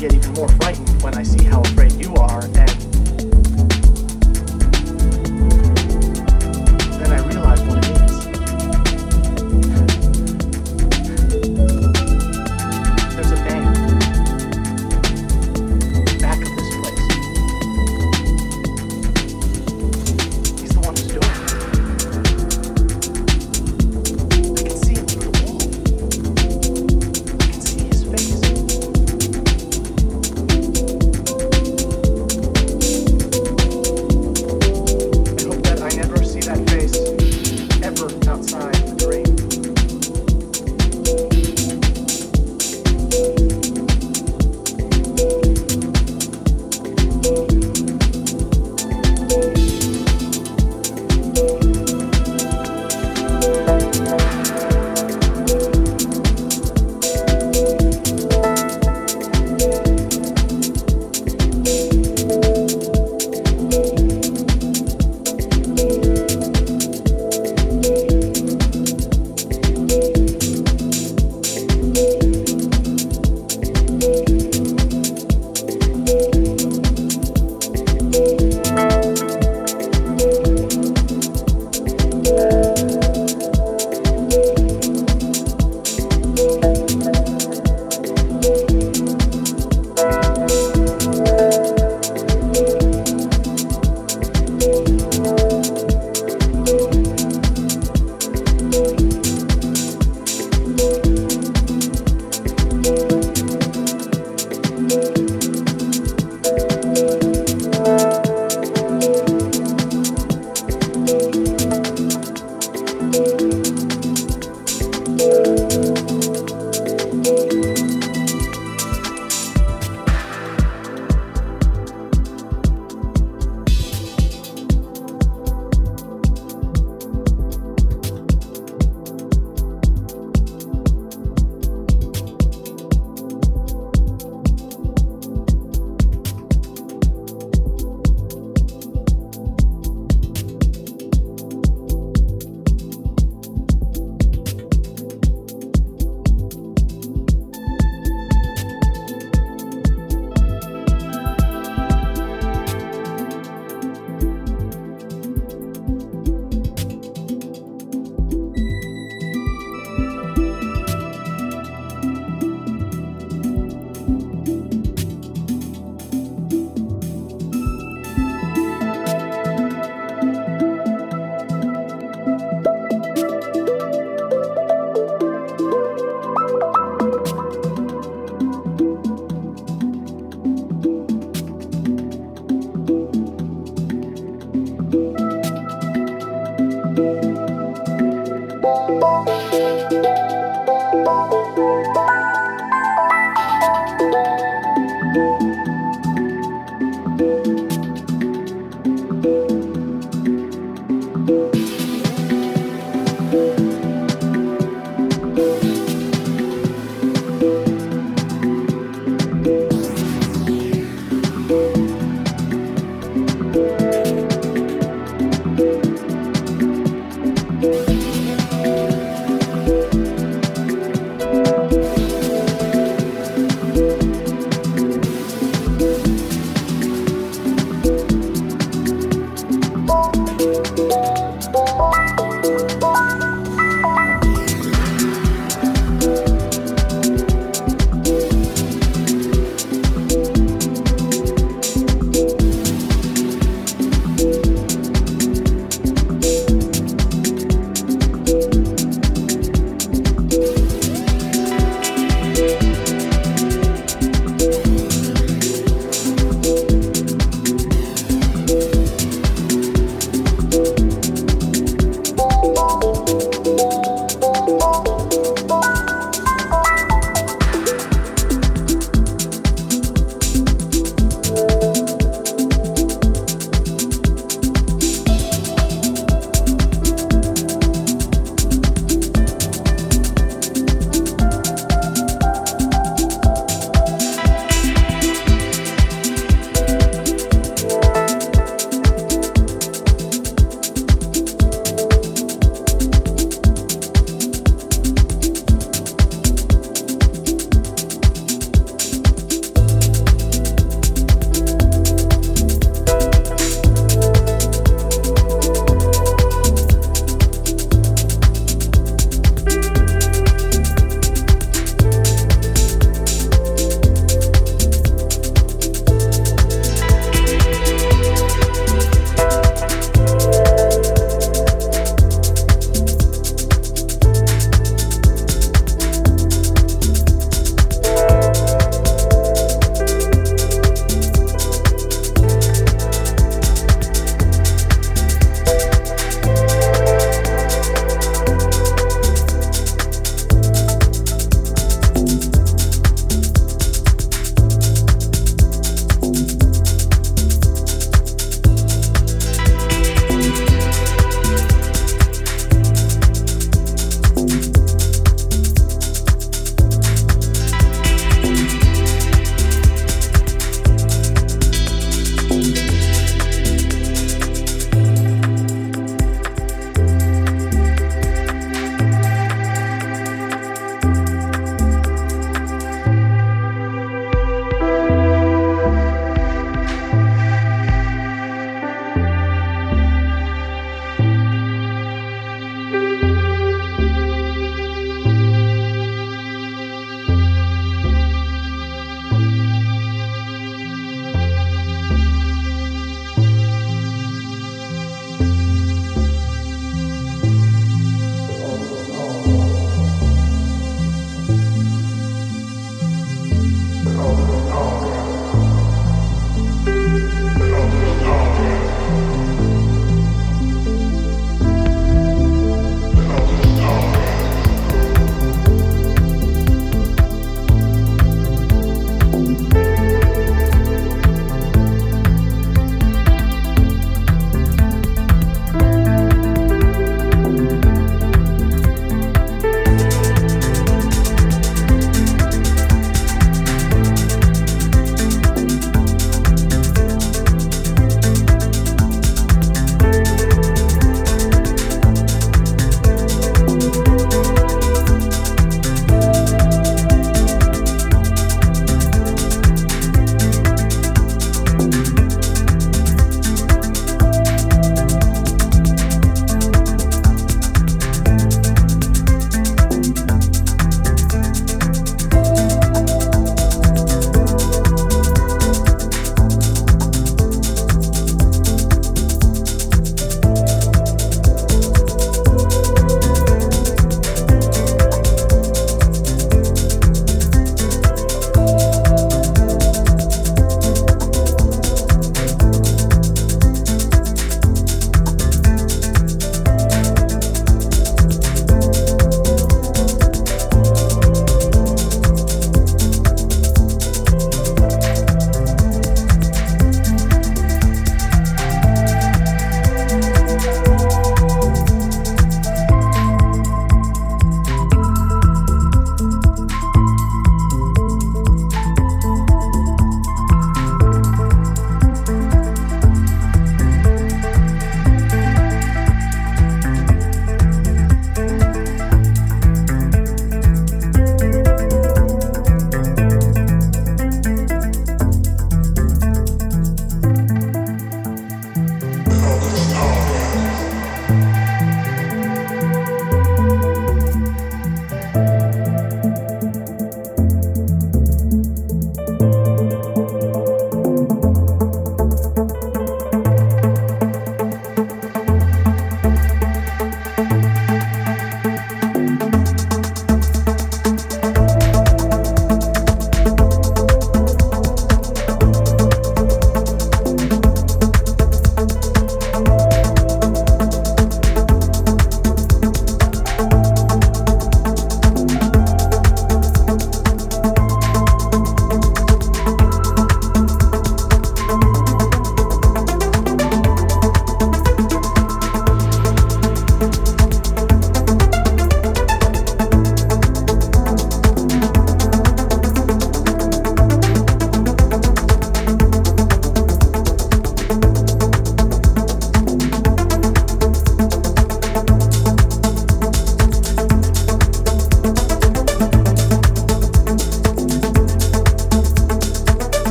get even more frightened when I see how afraid you are, and then I realize what it is. There's a man back of this place. He's the one who's doing it. I can see him through the wall. I can see his face.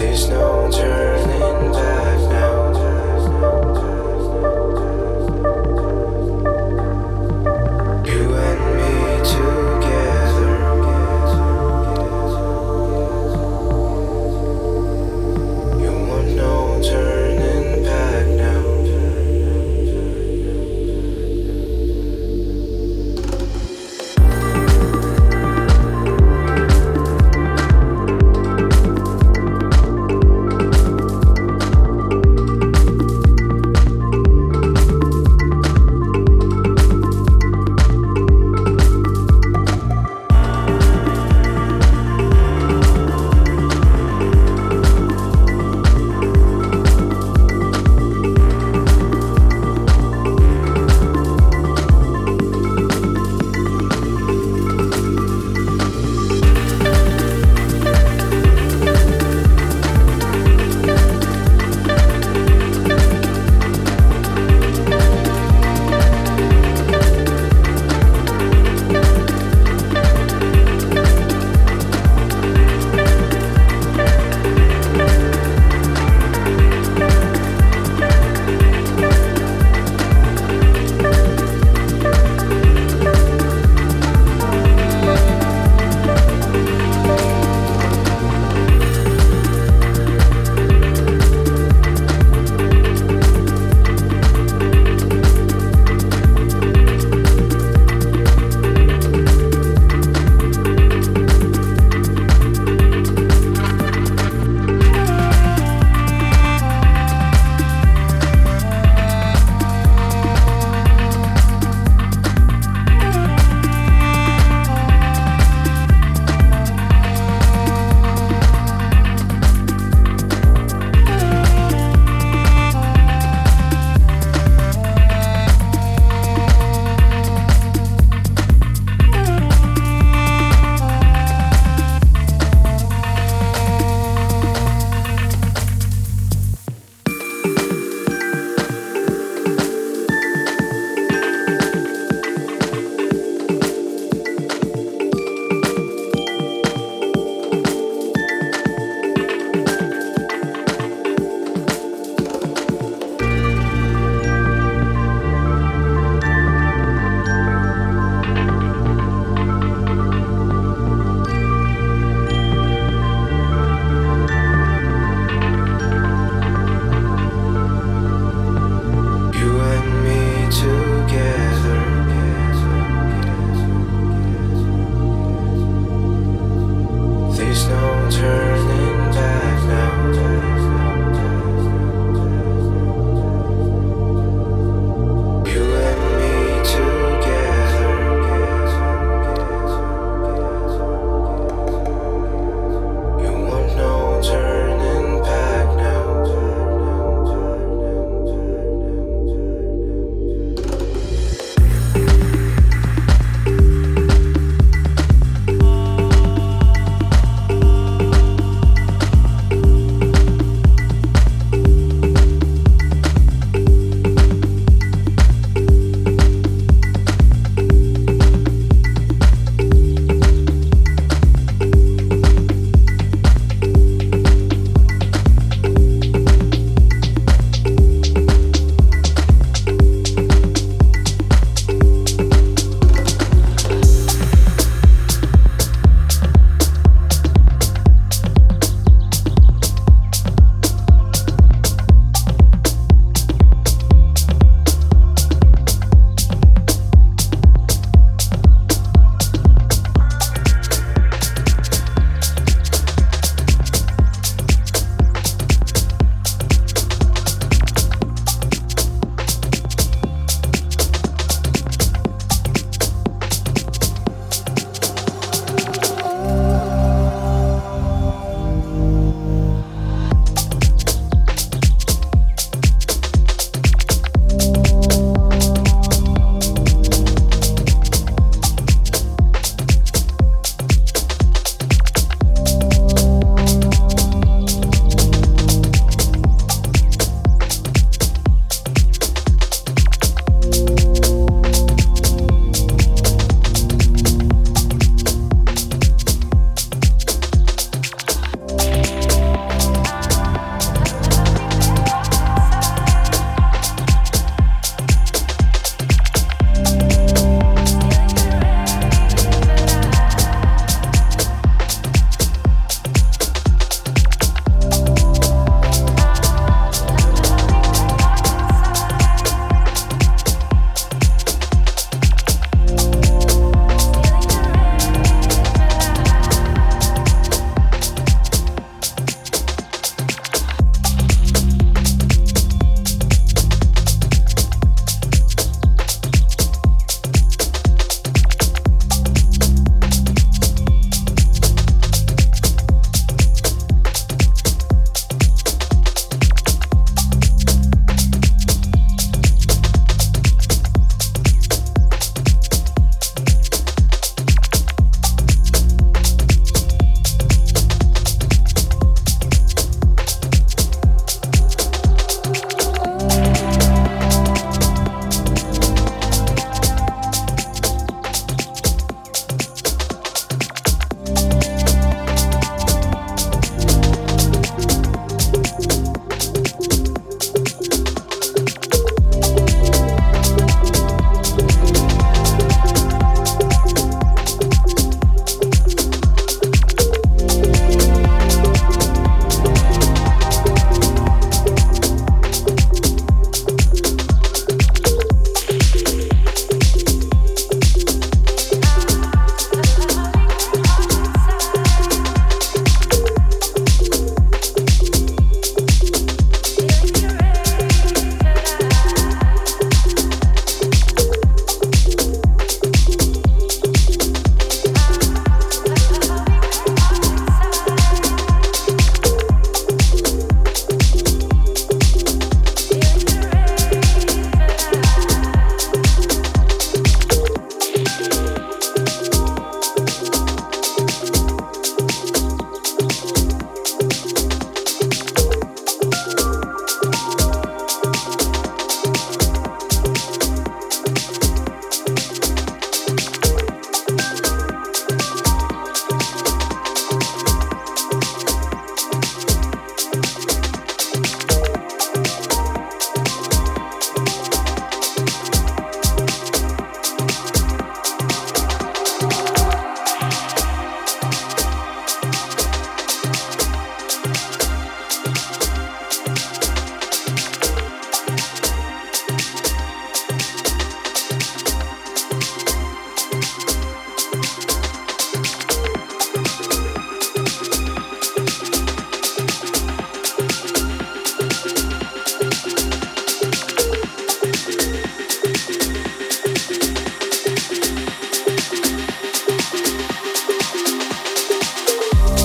There's no turning back now. You and me together. You want no turning back now.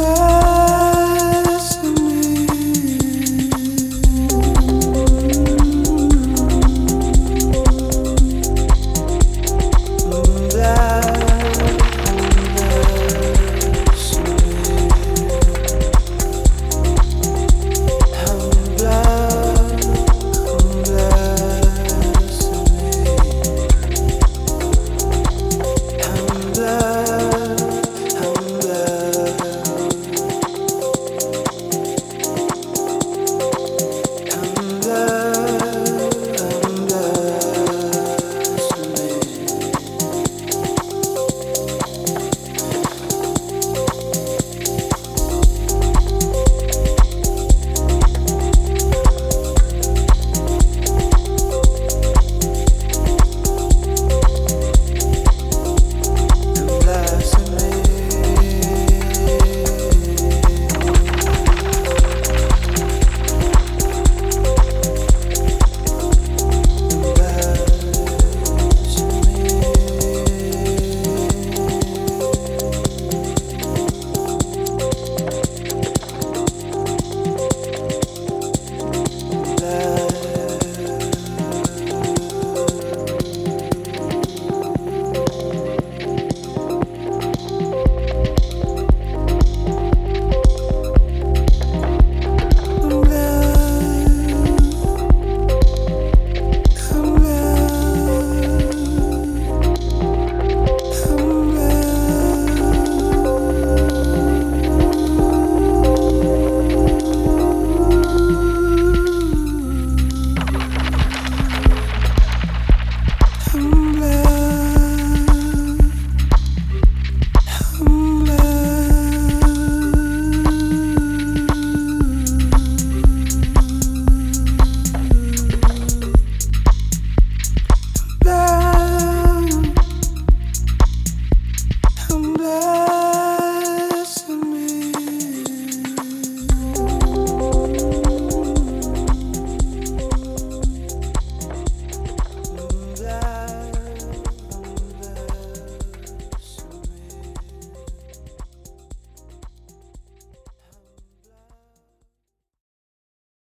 love.